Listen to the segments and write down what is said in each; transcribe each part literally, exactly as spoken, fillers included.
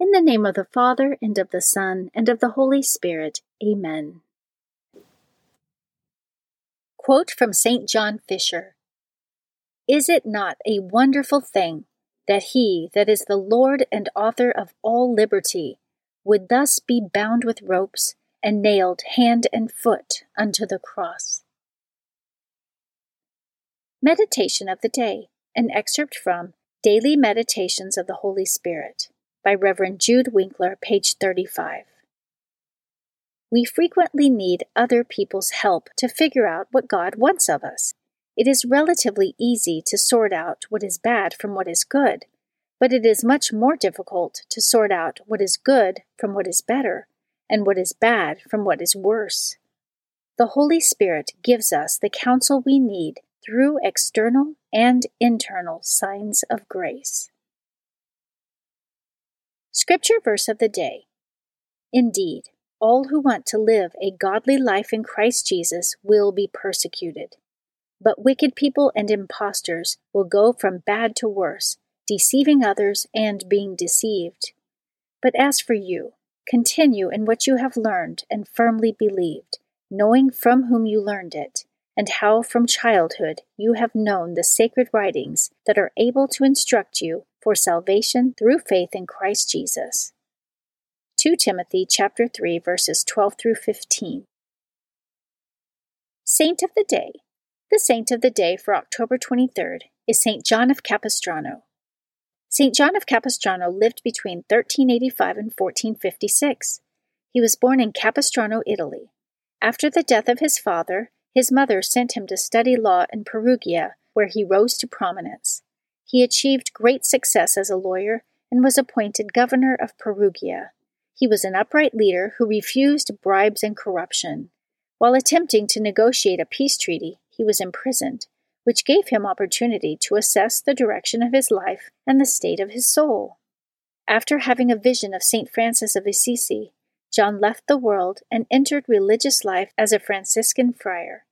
In the name of the Father, and of the Son, and of the Holy Spirit. Amen. Quote from Saint John Fisher. Is it not a wonderful thing that he that is the Lord and author of all liberty would thus be bound with ropes and nailed hand and foot unto the cross? Meditation of the Day, an excerpt from Daily Meditations of the Holy Spirit, by Reverend Jude Winkler, page thirty-five. We frequently need other people's help to figure out what God wants of us. It is relatively easy to sort out what is bad from what is good, but it is much more difficult to sort out what is good from what is better, and what is bad from what is worse. The Holy Spirit gives us the counsel we need through external and internal signs of grace. Scripture verse of the day. Indeed, all who want to live a godly life in Christ Jesus will be persecuted. But wicked people and impostors will go from bad to worse, deceiving others and being deceived. But as for you, continue in what you have learned and firmly believed, knowing from whom you learned it, and how from childhood you have known the sacred writings that are able to instruct you for salvation through faith in Christ Jesus. Second Timothy chapter three, verses twelve through fifteen. Saint of the Day. The saint of the day for October twenty-third is Saint John of Capistrano. Saint John of Capistrano lived between thirteen eighty-five and fourteen fifty-six. He was born in Capistrano, Italy. After the death of his father, his mother sent him to study law in Perugia, where he rose to prominence. He achieved great success as a lawyer and was appointed governor of Perugia. He was an upright leader who refused bribes and corruption. While attempting to negotiate a peace treaty, he was imprisoned, which gave him opportunity to assess the direction of his life and the state of his soul. After having a vision of Saint Francis of Assisi, John left the world and entered religious life as a Franciscan friar.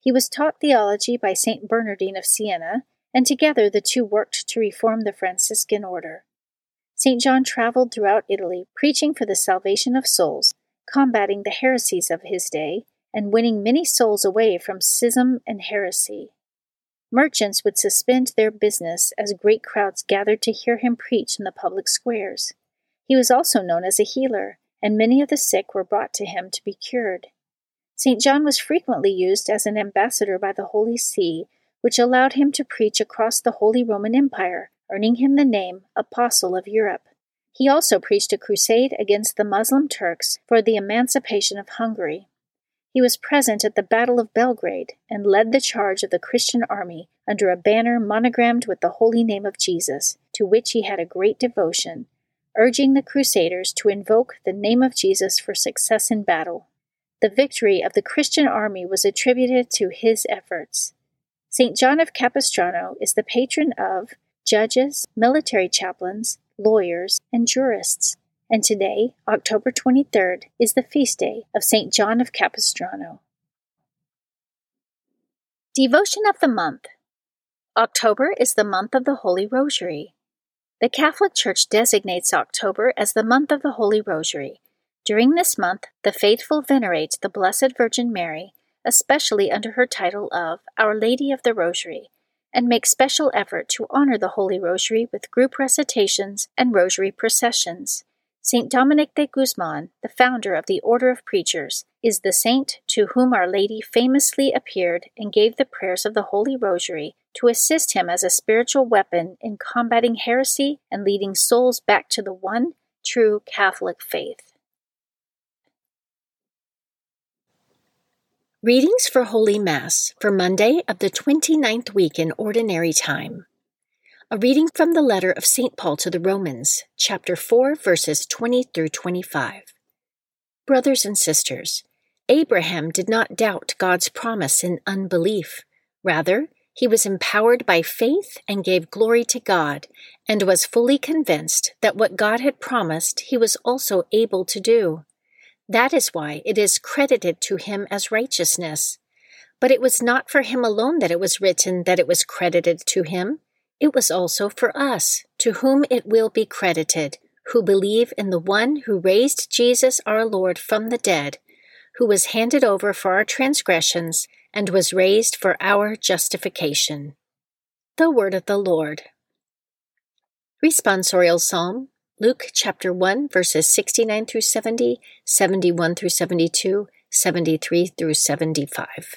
He was taught theology by Saint Bernardine of Siena, and together the two worked to reform the Franciscan order. Saint John traveled throughout Italy, preaching for the salvation of souls, combating the heresies of his day, and winning many souls away from schism and heresy. Merchants would suspend their business as great crowds gathered to hear him preach in the public squares. He was also known as a healer, and many of the sick were brought to him to be cured. Saint John was frequently used as an ambassador by the Holy See, which allowed him to preach across the Holy Roman Empire, earning him the name Apostle of Europe. He also preached a crusade against the Muslim Turks for the emancipation of Hungary. He was present at the Battle of Belgrade and led the charge of the Christian army under a banner monogrammed with the holy name of Jesus, to which he had a great devotion, urging the Crusaders to invoke the name of Jesus for success in battle. The victory of the Christian army was attributed to his efforts. Saint John of Capistrano is the patron of judges, military chaplains, lawyers, and jurists. And today, October twenty-third, is the feast day of Saint John of Capistrano. Devotion of the Month. October is the month of the Holy Rosary. The Catholic Church designates October as the month of the Holy Rosary. During this month, the faithful venerate the Blessed Virgin Mary, especially under her title of Our Lady of the Rosary, and make special effort to honor the Holy Rosary with group recitations and rosary processions. Saint Dominic de Guzman, the founder of the Order of Preachers, is the saint to whom Our Lady famously appeared and gave the prayers of the Holy Rosary to assist him as a spiritual weapon in combating heresy and leading souls back to the one true Catholic faith. Readings for Holy Mass for Monday of the twenty-ninth week in Ordinary Time. A reading from the letter of Saint Paul to the Romans, chapter four, verses twenty through twenty-five. Brothers and sisters, Abraham did not doubt God's promise in unbelief. Rather, he was empowered by faith and gave glory to God, and was fully convinced that what God had promised he was also able to do. That is why it is credited to him as righteousness. But it was not for him alone that it was written that it was credited to him. It was also for us, to whom it will be credited, who believe in the one who raised Jesus our Lord from the dead, who was handed over for our transgressions and was raised for our justification. The Word of the Lord. Responsorial Psalm, Luke chapter one, verses sixty-nine through seventy, seventy-one through seventy-two, seventy-three through seventy-five.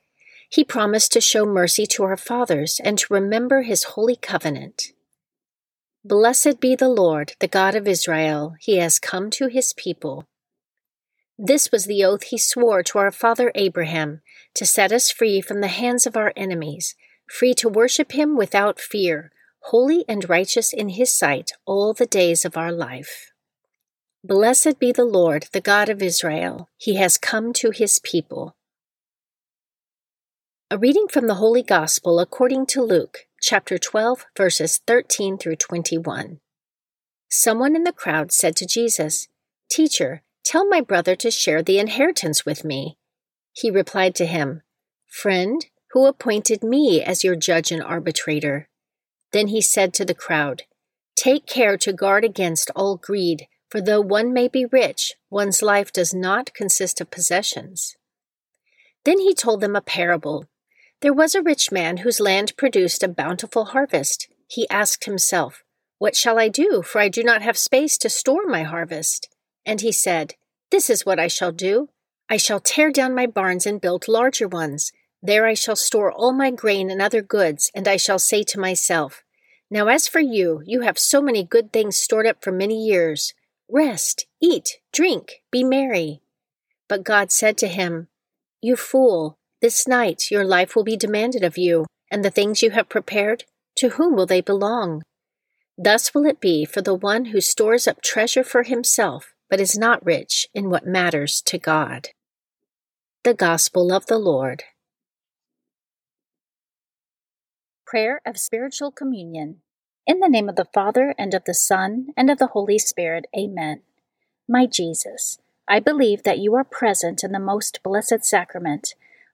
He promised to show mercy to our fathers and to remember his holy covenant. Blessed be the Lord, the God of Israel. He has come to his people. This was the oath he swore to our father Abraham, to set us free from the hands of our enemies, free to worship him without fear, holy and righteous in his sight all the days of our life. Blessed be the Lord, the God of Israel. He has come to his people. A reading from the Holy Gospel according to Luke, chapter twelve, verses thirteen through twenty-one. Someone in the crowd said to Jesus, "Teacher, tell my brother to share the inheritance with me." He replied to him, "Friend, who appointed me as your judge and arbitrator?" Then he said to the crowd, "Take care to guard against all greed, for though one may be rich, one's life does not consist of possessions." Then he told them a parable. There was a rich man whose land produced a bountiful harvest. He asked himself, "What shall I do, for I do not have space to store my harvest?" And he said, "This is what I shall do. I shall tear down my barns and build larger ones. There I shall store all my grain and other goods, and I shall say to myself, 'Now as for you, you have so many good things stored up for many years. Rest, eat, drink, be merry.' But God said to him, 'You fool! This night your life will be demanded of you, and the things you have prepared, to whom will they belong?' Thus will it be for the one who stores up treasure for himself, but is not rich in what matters to God." The Gospel of the Lord. Prayer of Spiritual Communion. In the name of the Father, and of the Son, and of the Holy Spirit, Amen. My Jesus, I believe that you are present in the most blessed sacrament.